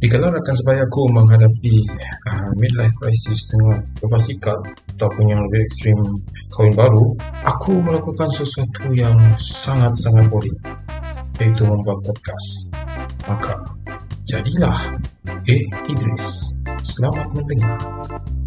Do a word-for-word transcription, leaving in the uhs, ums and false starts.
Jikalau rakan sebaya aku menghadapi uh, midlife crisis dengan berubah sikap ataupun yang lebih ekstrim kahwin baru, aku melakukan sesuatu yang sangat-sangat boring, iaitu membuat podcast. Maka, jadilah eh Idris. Selamat mendengar.